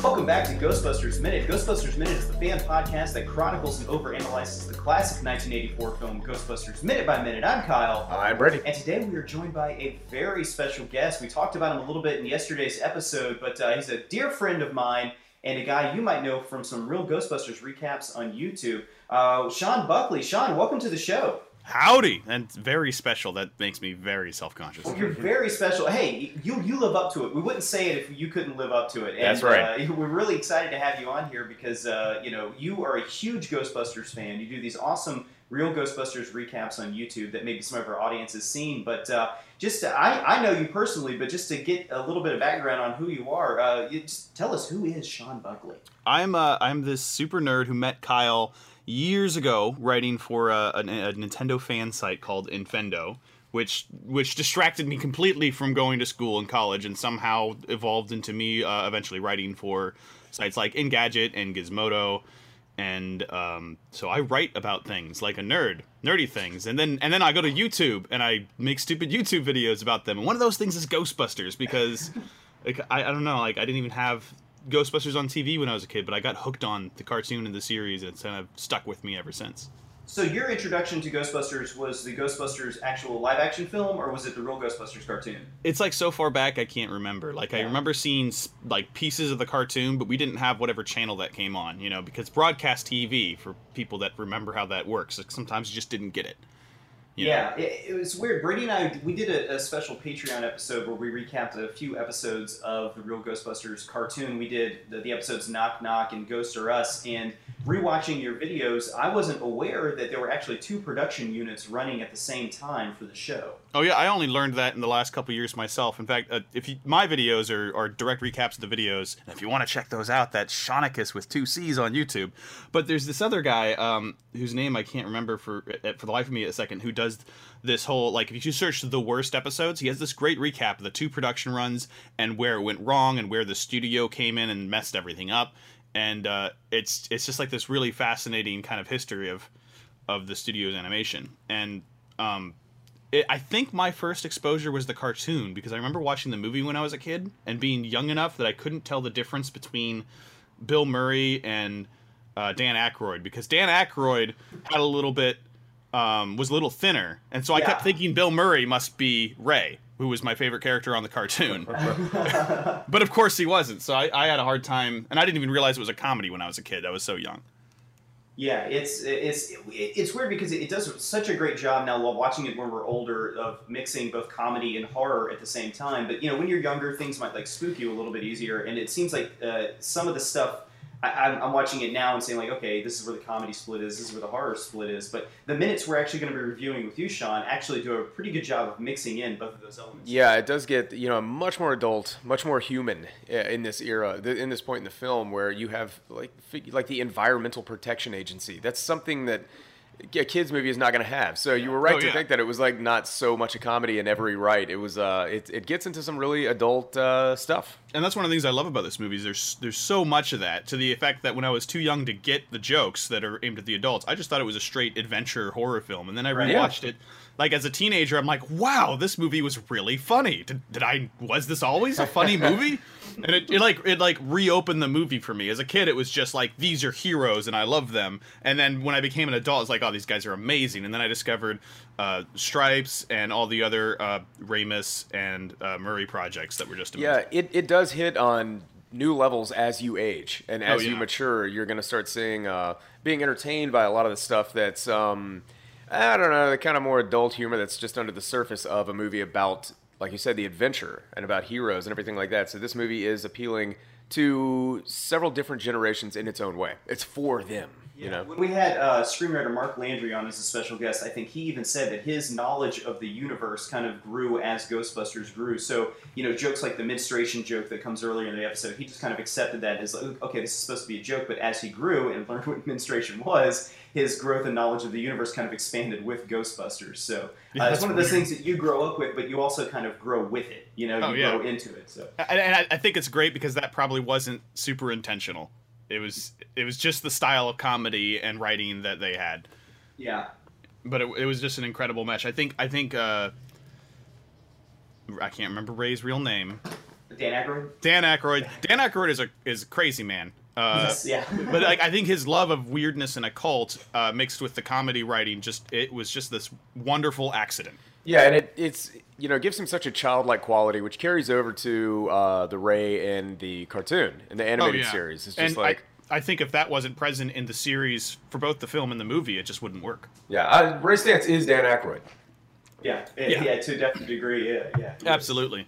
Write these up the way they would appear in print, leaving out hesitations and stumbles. Welcome back to Ghostbusters Minute. Ghostbusters Minute is the fan podcast that chronicles and overanalyzes the classic 1984 film Ghostbusters Minute by Minute. I'm Kyle. I'm Brady. And today we are joined by a very special guest. We talked about him a little bit in yesterday's episode, but he's a dear friend of mine and a guy you might know from some real Ghostbusters recaps on YouTube. Sean Buckley. Sean, welcome to the show. Howdy, and very special. That makes me very self-conscious. Well, you're very special. Hey, you live up to it. We wouldn't say it if you couldn't live up to it. And, that's right. We're really excited to have you on here because you are a huge Ghostbusters fan. You do these awesome real Ghostbusters recaps on YouTube that maybe some of our audience has seen. But I know you personally, but just to get a little bit of background on who you are, just tell us, who is Sean Buckley? I'm this super nerd who met Kyle years ago, writing for a Nintendo fan site called Infendo, which distracted me completely from going to school and college, and somehow evolved into me eventually writing for sites like Engadget and Gizmodo, and so I write about things like a nerd, nerdy things, and then I go to YouTube and I make stupid YouTube videos about them. And one of those things is Ghostbusters because like, I don't know, like I didn't even have Ghostbusters on TV when I was a kid, but I got hooked on the cartoon and the series, and it's kind of stuck with me ever since. So your introduction to Ghostbusters was the Ghostbusters actual live-action film, or was it the real Ghostbusters cartoon? It's like so far back I can't remember. Like, yeah. I remember seeing like pieces of the cartoon, but we didn't have whatever channel that came on, you know, because broadcast TV, for people that remember how that works, like, sometimes you just didn't get it. Yeah, it was weird. Brady and I, we did a special Patreon episode where we recapped a few episodes of the real Ghostbusters cartoon. We did the episodes Knock Knock and Ghost or Us, and rewatching your videos, I wasn't aware that there were actually two production units running at the same time for the show. Oh yeah, I only learned that in the last couple years myself. In fact, my videos are direct recaps of the videos, and if you want to check those out, that's Shaunicus with 2 C's on YouTube. But there's this other guy whose name I can't remember for the life of me a second, who does this whole, like, if you search the worst episodes, he has this great recap of the two production runs and where it went wrong and where the studio came in and messed everything up, and it's just like this really fascinating kind of history of the studio's animation. And I think my first exposure was the cartoon, because I remember watching the movie when I was a kid and being young enough that I couldn't tell the difference between Bill Murray and Dan Aykroyd, because Dan Aykroyd had a little bit was a little thinner, and so I kept thinking Bill Murray must be Ray, who was my favorite character on the cartoon. But of course he wasn't, so I had a hard time, and I didn't even realize it was a comedy when I was a kid. I was so young. Yeah, it's weird because it does such a great job now, while watching it when we're older, of mixing both comedy and horror at the same time. But, you know, when you're younger, things might, like, spook you a little bit easier, and it seems like some of the stuff, I'm watching it now and saying, like, okay, this is where the comedy split is, this is where the horror split is. But the minutes we're actually going to be reviewing with you, Sean, actually do a pretty good job of mixing in both of those elements. Yeah, it does get, you know, much more adult, much more human in this era, in this point in the film, where you have, like the Environmental Protection Agency. That's something that a kid's movie is not going to have. So you were right to think that it was, like, not so much a comedy in every right. It was, it gets into some really adult stuff. And that's one of the things I love about this movie is there's so much of that, to the effect that when I was too young to get the jokes that are aimed at the adults, I just thought it was a straight adventure horror film. And then I rewatched it, like, as a teenager, I'm like, wow, this movie was really funny. Was this always a funny movie? And it reopened the movie for me. As a kid, it was just like, these are heroes and I love them. And then when I became an adult, it's like, oh, these guys are amazing. And then I discovered Stripes and all the other Ramis and Murray projects that were just amazing. Yeah, it does hit on new levels as you age. And as you mature, you're going to start seeing, being entertained by a lot of the stuff that's, I don't know, the kind of more adult humor that's just under the surface of a movie about, like you said, the adventure and about heroes and everything like that. So this movie is appealing to several different generations in its own way. It's for them. Yeah. You know? When we had screenwriter Mark Landry on as a special guest, I think he even said that his knowledge of the universe kind of grew as Ghostbusters grew. So, you know, jokes like the menstruation joke that comes earlier in the episode, he just kind of accepted that as, like, okay, this is supposed to be a joke. But as he grew and learned what menstruation was, his growth and knowledge of the universe kind of expanded with Ghostbusters. So it's one of those things that you grow up with, but you also kind of grow with it. You know, grow into it. So. And I think it's great because that probably wasn't super intentional. It was just the style of comedy and writing that they had. Yeah. But it was just an incredible mesh. I think I can't remember Ray's real name. Dan Aykroyd. Dan Aykroyd. Dan Aykroyd is a crazy man. Yes, yeah. But like, I think his love of weirdness and occult mixed with the comedy writing, it was just this wonderful accident. Yeah, and it's you know, it gives him such a childlike quality, which carries over to the Ray and the cartoon and the animated series. It's just I think if that wasn't present in the series for both the film and the movie, it just wouldn't work. Yeah, Ray Stantz is Dan Aykroyd. Yeah, yeah, to a definite degree. Yeah, yeah. Absolutely.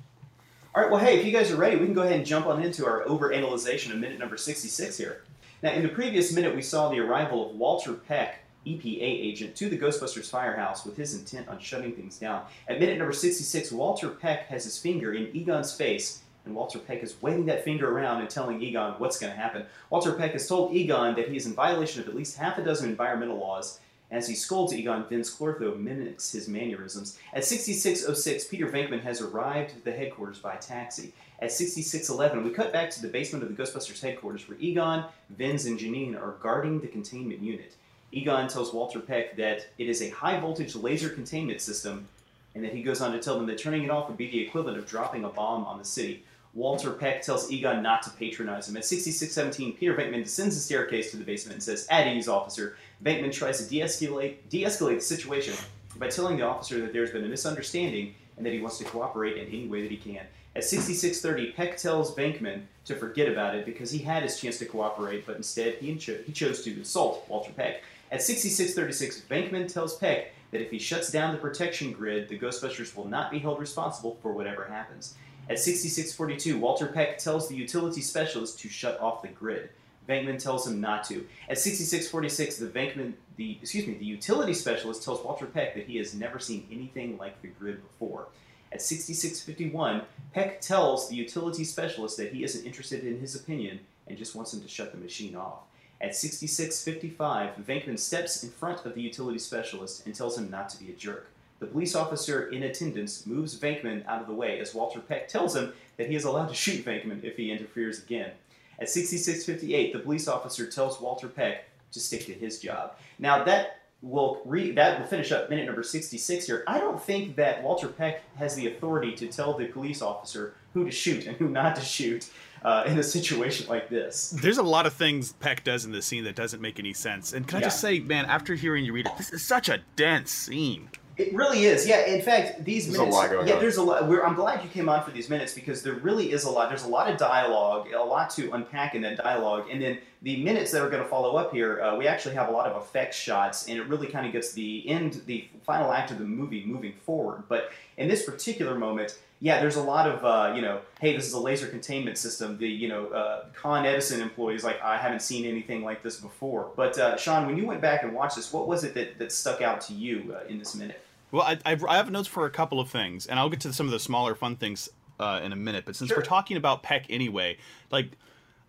All right, well, hey, if you guys are ready, we can go ahead and jump on into our overanalyzation of minute number 66 here. Now, in the previous minute, we saw the arrival of Walter Peck, EPA agent, to the Ghostbusters firehouse with his intent on shutting things down. At minute number 66, Walter Peck has his finger in Egon's face, and Walter Peck is waving that finger around and telling Egon what's going to happen. Walter Peck has told Egon that he is in violation of at least half a dozen environmental laws. As he scolds Egon, Vince Clortho mimics his mannerisms. At 66:06, Peter Venkman has arrived at the headquarters by taxi. At 66:11, we cut back to the basement of the Ghostbusters headquarters where Egon, Vince, and Janine are guarding the containment unit. Egon tells Walter Peck that it is a high-voltage laser containment system, and that he goes on to tell them that turning it off would be the equivalent of dropping a bomb on the city. Walter Peck tells Egon not to patronize him. At 66:17, Peter Venkman descends the staircase to the basement and says, "At ease, officer." Venkman tries to de-escalate the situation by telling the officer that there's been a misunderstanding and that he wants to cooperate in any way that he can. At 66:30, Peck tells Venkman to forget about it because he had his chance to cooperate, but instead he chose to insult Walter Peck. At 66:36, Venkman tells Peck that if he shuts down the protection grid, the Ghostbusters will not be held responsible for whatever happens. At 66:42, Walter Peck tells the utility specialist to shut off the grid. Venkman tells him not to. At 66:46, the utility specialist tells Walter Peck that he has never seen anything like the grid before. At 66:51, Peck tells the utility specialist that he isn't interested in his opinion and just wants him to shut the machine off. At 66:55, Venkman steps in front of the utility specialist and tells him not to be a jerk. The police officer in attendance moves Venkman out of the way as Walter Peck tells him that he is allowed to shoot Venkman if he interferes again. At 66:58, the police officer tells Walter Peck to stick to his job. Now that will finish up minute number 66 here. I don't think that Walter Peck has the authority to tell the police officer who to shoot and who not to shoot in a situation like this. There's a lot of things Peck does in this scene that doesn't make any sense. And can I just say, man, after hearing you read it, this is such a dense scene. It really is, yeah. In fact, these minutes... There's a lot going on. There's a lot. I'm glad you came on for these minutes because there really is a lot. There's a lot of dialogue, a lot to unpack in that dialogue. And then the minutes that are going to follow up here, we actually have a lot of effect shots, and it really kind of gets the final act of the movie moving forward. But in this particular moment, yeah, there's a lot of, hey, this is a laser containment system. The, Con Edison employees, like, I haven't seen anything like this before. But, Sean, when you went back and watched this, what was it that stuck out to you in this minute? Well, I have notes for a couple of things, and I'll get to some of the smaller fun things in a minute. But since we're talking about Peck anyway, like...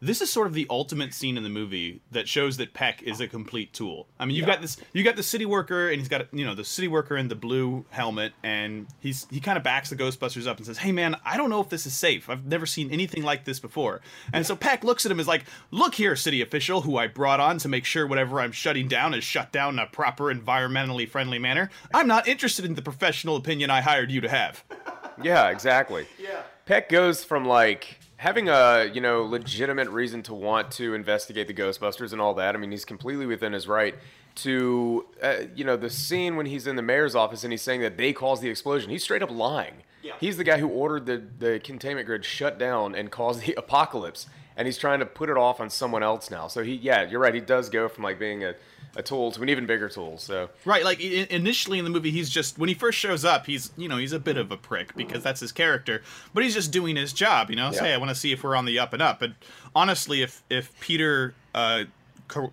This is sort of the ultimate scene in the movie that shows that Peck is a complete tool. I mean, you've got the city worker, and he's got the city worker in the blue helmet, and he kind of backs the Ghostbusters up and says, "Hey man, I don't know if this is safe. I've never seen anything like this before." And so Peck looks at him as like, "Look here, city official, who I brought on to make sure whatever I'm shutting down is shut down in a proper, environmentally friendly manner. I'm not interested in the professional opinion I hired you to have." Yeah, exactly. Yeah. Peck goes from like having a, legitimate reason to want to investigate the Ghostbusters and all that. I mean, he's completely within his right to, the scene when he's in the mayor's office and he's saying that they caused the explosion. He's straight up lying. Yeah. He's the guy who ordered the containment grid shut down and caused the apocalypse. And he's trying to put it off on someone else now. So, you're right. He does go from like being a tool to an even bigger tool. So right, like initially in the movie, he's just, when he first shows up, he's he's a bit of a prick because that's his character. But he's just doing his job, Yeah. Hey, I want to see if we're on the up and up. But honestly, if Peter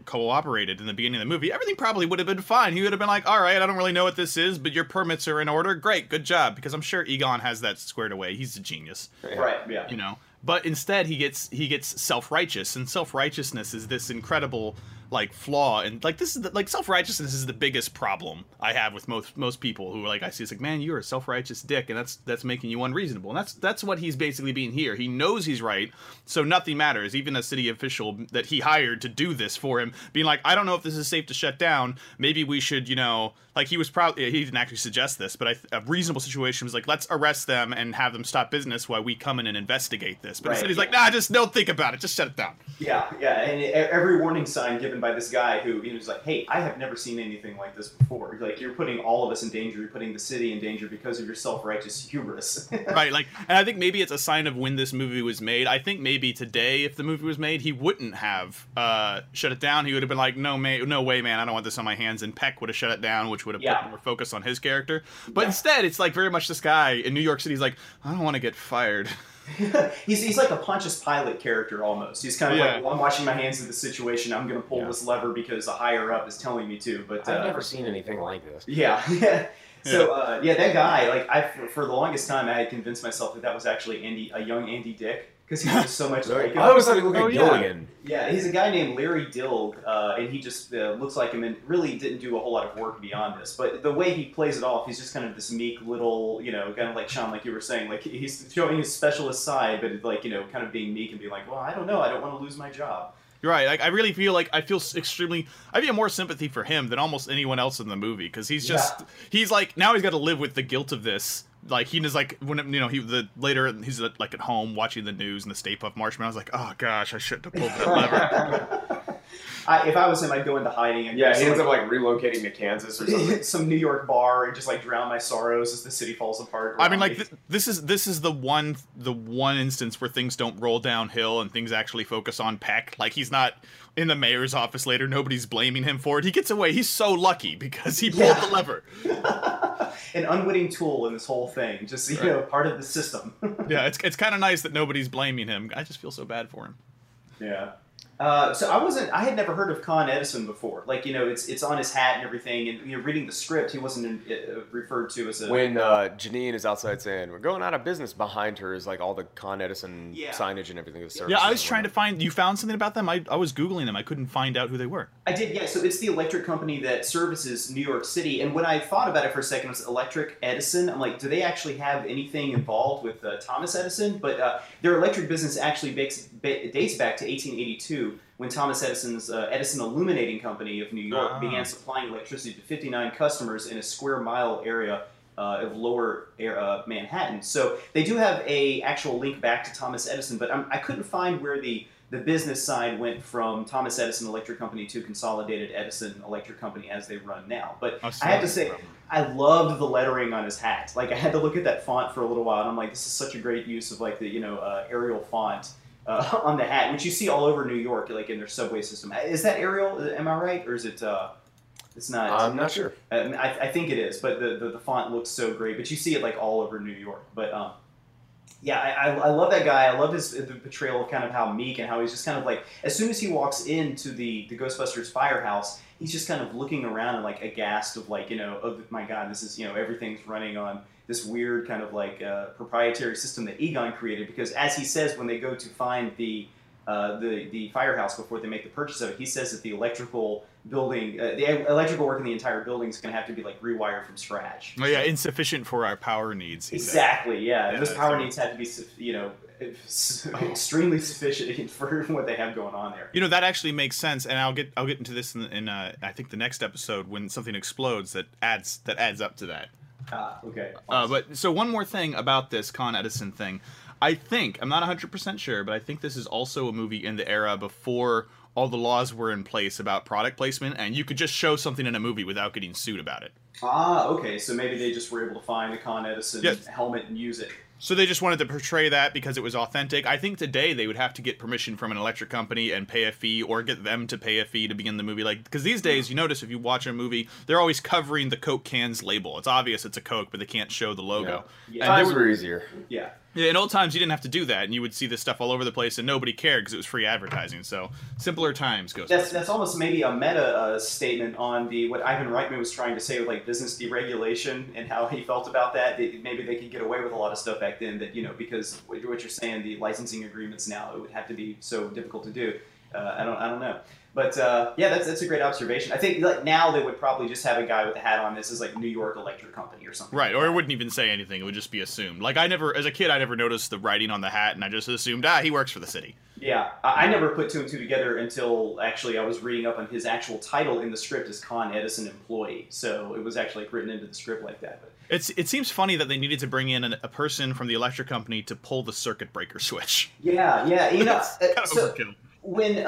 cooperated in the beginning of the movie, everything probably would have been fine. He would have been like, "All right, I don't really know what this is, but your permits are in order. Great, good job." Because I'm sure Egon has that squared away. He's a genius, right? Yeah, But instead, he gets self-righteous, and self-righteousness is this incredible like flaw, and like this is the, like, self-righteousness is the biggest problem I have with most people who, like, I see, it's like, man, you're a self-righteous dick, and that's making you unreasonable. And that's what he's basically being here. He knows he's right, so nothing matters. Even a city official that he hired to do this for him being like, I don't know if this is safe to shut down, maybe we should, you know, like, he was probably, he didn't actually suggest this, but a reasonable situation was like, let's arrest them and have them stop business while we come in and investigate this. But right, instead he's like, nah, just don't think about it, just shut it down. Yeah, and every warning sign given by this guy who, you know, is like, hey, I have never seen anything like this before. Like, you're putting all of us in danger, you're putting the city in danger because of your self-righteous hubris. Right, like, and I think maybe it's a sign of when this movie was made. I think maybe today, if the movie was made, he wouldn't have shut it down. He would have been like, no way, man, I don't want this on my hands, and Peck would have shut it down, which would have put more focus on his character. But instead, it's like very much this guy in New York City is like, I don't want to get fired. he's like a Pontius Pilate character almost. He's kind of like, well, I'm washing my hands of the situation. I'm going to pull this lever because the higher up is telling me to. But I've never seen anything like this. Yeah. So yeah, that guy, like, for the longest time, I had convinced myself that that was actually a young Andy Dick, because he was so much like him. I always thought he looked like Gilligan. Yeah, he's a guy named Larry Dild, and he just looks like him and really didn't do a whole lot of work beyond this. But the way he plays it off, he's just kind of this meek little, you know, kind of like Sean, like you were saying, like, he's showing his specialist side, but, like, you know, kind of being meek and being like, well, I don't know, I don't want to lose my job. Right, like, I really feel like I feel more sympathy for him than almost anyone else in the movie, because he's just, he's like, now he's got to live with the guilt of this. Like, he was like, when, you know, later he's like at home watching the news and the Stay Puft Marshmallow. I was like, oh gosh, I shouldn't have pulled that lever. If I was him, I'd go into hiding. And he ends up like relocating to Kansas or something. Some New York bar, and just like drown my sorrows as the city falls apart. I mean, like, this is the one instance where things don't roll downhill and things actually focus on Peck. Like, he's not in the mayor's office later. Nobody's blaming him for it. He gets away. He's so lucky because he pulled the lever. An unwitting tool in this whole thing. Just, you know, part of the system. It's kind of nice that nobody's blaming him. I just feel so bad for him. Yeah. So I had never heard of Con Edison before. Like, you know, it's on his hat and everything. And, you know, reading the script, he wasn't referred to as a... When Janine is outside saying, we're going out of business, behind her is, like, all the Con Edison signage and everything. Yeah, I was trying to find... You found something about them? I was Googling them. I couldn't find out who they were. I did, yeah. So it's the electric company that services New York City. And when I thought about it for a second, it was Electric Edison. I'm like, do they actually have anything involved with Thomas Edison? But their electric business actually dates back to 1882. When Thomas Edison's Edison Illuminating Company of New York began supplying electricity to 59 customers in a square-mile area of lower Manhattan. So they do have a actual link back to Thomas Edison, but I couldn't find where the business side went from Thomas Edison Electric Company to Consolidated Edison Electric Company as they run now. But I have to say, I loved the lettering on his hat. Like, I had to look at that font for a little while, and I'm like, this is such a great use of, like, the, you know, Arial font. On the hat, which you see all over New York, like in their subway system. Is that Arial? Am I right? Or is it, it's not? I'm not sure. I think it is, but the font looks so great. But you see it like all over New York. But yeah, I love that guy. I love the portrayal of kind of how meek and how he's just kind of like, as soon as he walks into the Ghostbusters firehouse, he's just kind of looking around and like aghast of like, you know, oh my God, this is, you know, everything's running on this weird kind of like proprietary system that Egon created, because as he says, when they go to find the firehouse before they make the purchase of it, he says that the electrical building, the electrical work in the entire building is going to have to be like rewired from scratch. Oh yeah, insufficient for our power needs. Exactly. Yeah, those power needs have to be, you know, extremely sufficient for what they have going on there. You know, that actually makes sense, and I'll get into this in I think the next episode when something explodes that adds up to that. Okay. But so one more thing about this Con Edison thing. I think, I'm not 100% sure, but I think this is also a movie in the era before all the laws were in place about product placement, and you could just show something in a movie without getting sued about it. Ah, okay. So maybe they just were able to find the Con Edison helmet and use it. So they just wanted to portray that because it was authentic. I think today they would have to get permission from an electric company and pay a fee, or get them to pay a fee to begin the movie. Like, because these days, you notice if you watch a movie, they're always covering the Coke can's label. It's obvious it's a Coke, but they can't show the logo. Yeah. And times were easier. Yeah. Yeah, in old times, you didn't have to do that, and you would see this stuff all over the place, and nobody cared because it was free advertising. So, simpler times, Ghostbusters. That's almost maybe a meta statement on what Ivan Reitman was trying to say with, like, business deregulation and how he felt about that. Maybe they could get away with a lot of stuff back then that, you know, because what you're saying, the licensing agreements now, it would have to be so difficult to do. I don't know. But yeah, that's a great observation. I think like now they would probably just have a guy with a hat on. This is like New York Electric Company or something. Right, or it wouldn't even say anything. It would just be assumed. Like I never, as a kid, I never noticed the writing on the hat, and I just assumed, he works for the city. Yeah, I never put two and two together until actually I was reading up on his actual title in the script as Con Edison employee. So it was actually written into the script like that. But it seems funny that they needed to bring in a person from the electric company to pull the circuit breaker switch. Yeah, you know, overkill. When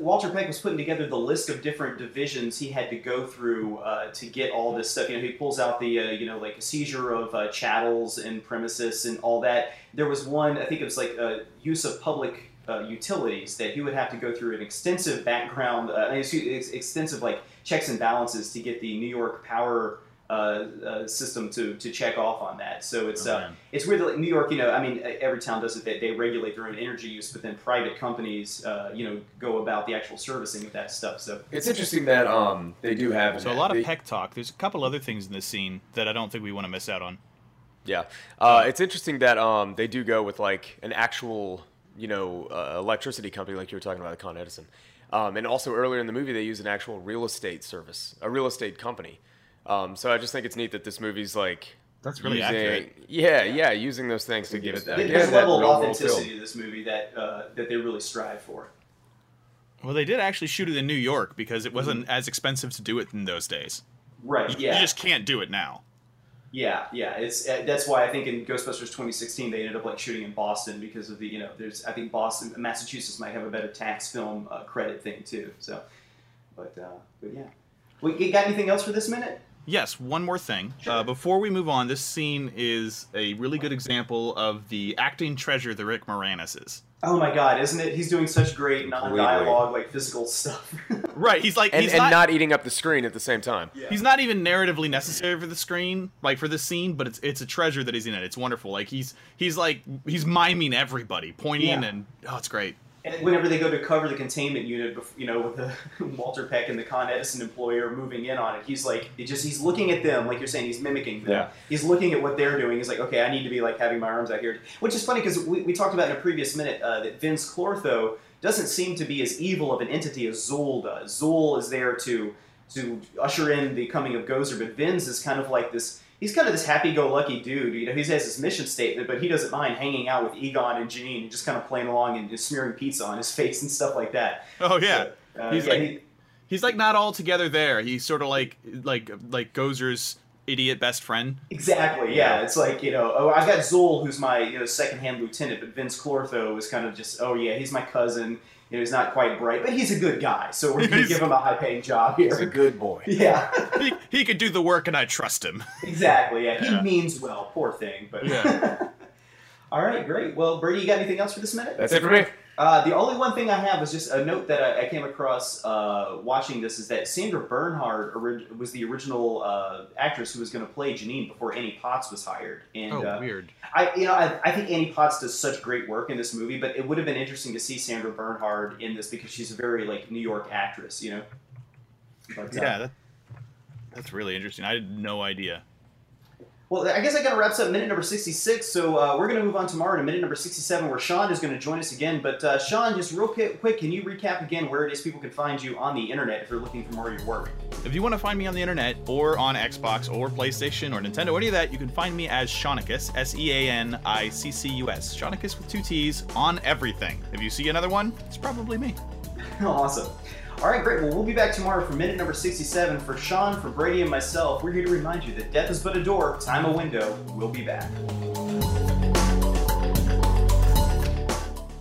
Walter Peck was putting together the list of different divisions he had to go through to get all this stuff, you know, he pulls out the, you know, like a seizure of chattels and premises and all that. There was one, I think it was like use of public utilities that he would have to go through an extensive background, extensive like checks and balances to get the New York power system to check off on that. So it's weird that like New York, you know, I mean, every town does it, that they regulate their own energy use, but then private companies, you know, go about the actual servicing of that stuff. So it's interesting that they do have. So a lot of Peck talk. There's a couple other things in this scene that I don't think we want to miss out on. Yeah, it's interesting that they do go with like an actual, you know, electricity company like you were talking about, Con Edison, and also earlier in the movie they use an actual real estate service, a real estate company. So I just think it's neat that this movie's like that's really using, accurate. Yeah, using those things to give it that. There's a level of authenticity to this movie that that they really strive for. Well, they did actually shoot it in New York because it wasn't as expensive to do it in those days. Right. You just can't do it now. Yeah. It's that's why I think in Ghostbusters 2016 they ended up like shooting in Boston because of the I think Boston, Massachusetts might have a better tax film credit thing too. So, but yeah, you got anything else for this minute? Yes, one more thing. Sure. Before we move on, this scene is a really good example of the acting treasure that Rick Moranis is. Oh my God, isn't it? He's doing such great non-dialogue, like physical stuff. Right, he's like, not eating up the screen at the same time. Yeah. He's not even narratively necessary for the screen, like for this scene, but it's a treasure that he's in it. It's wonderful. Like he's miming everybody, pointing, and it's great. And whenever they go to cover the containment unit, you know, with the Walter Peck and the Con Edison employee are moving in on it, he's like, he's looking at them, like you're saying, he's mimicking them. Yeah. He's looking at what they're doing. He's like, okay, I need to be like having my arms out here. Which is funny because we talked about in a previous minute that Vince Clortho doesn't seem to be as evil of an entity as Zuul does. Zuul is there to usher in the coming of Gozer, but Vince is kind of like this. He's kind of this happy-go-lucky dude, you know, he has this mission statement, but he doesn't mind hanging out with Egon and Janine and just kind of playing along and just smearing pizza on his face and stuff like that. Oh, yeah. So, he's like not all together there. He's sort of like Gozer's idiot best friend. Exactly, yeah. It's like, you know, I've got Zuul, who's my, you know, second-hand lieutenant, but Vince Clortho is kind of just, he's my cousin. You know, he's not quite bright, but he's a good guy, so we're going to give him a high-paying job here. He's a good boy. Yeah. he could do the work, and I trust him. Exactly, yeah. He means well, poor thing. But yeah. All right, great. Well, Bertie, you got anything else for this minute? That's it for me. The only one thing I have is just a note that I came across watching this is that Sandra Bernhard was the original actress who was going to play Janine before Annie Potts was hired. And, weird. I think Annie Potts does such great work in this movie, but it would have been interesting to see Sandra Bernhard in this because she's a very like New York actress, you know. But, that's really interesting. I had no idea. Well, I guess I got to wrap up minute number 66, so we're going to move on tomorrow to minute number 67, where Sean is going to join us again. But Sean, just real quick, can you recap again where it is people can find you on the internet if they're looking for more of your work? If you want to find me on the internet, or on Xbox, or PlayStation, or Nintendo, or any of that, you can find me as Shaunicus, S-E-A-N-I-C-C-U-S, Shaunicus with 2 T's, on everything. If you see another one, it's probably me. Awesome. All right, great. Well, we'll be back tomorrow for minute number 67. For Sean, for Brady, and myself, we're here to remind you that death is but a door, time a window. We'll be back.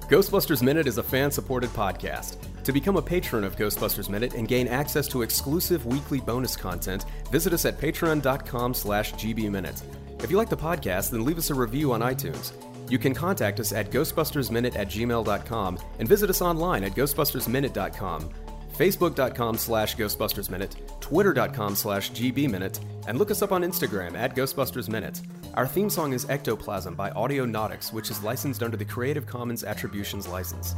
Ghostbusters Minute is a fan-supported podcast. To become a patron of Ghostbusters Minute and gain access to exclusive weekly bonus content, visit us at patreon.com/GBMinute. If you like the podcast, then leave us a review on iTunes. You can contact us at ghostbustersminute@gmail.com and visit us online at ghostbustersminute.com. Facebook.com/GhostbustersMinute, Twitter.com/GBMinute, and look us up on Instagram at GhostbustersMinute. Our theme song is Ectoplasm by Audionautix, which is licensed under the Creative Commons Attributions License.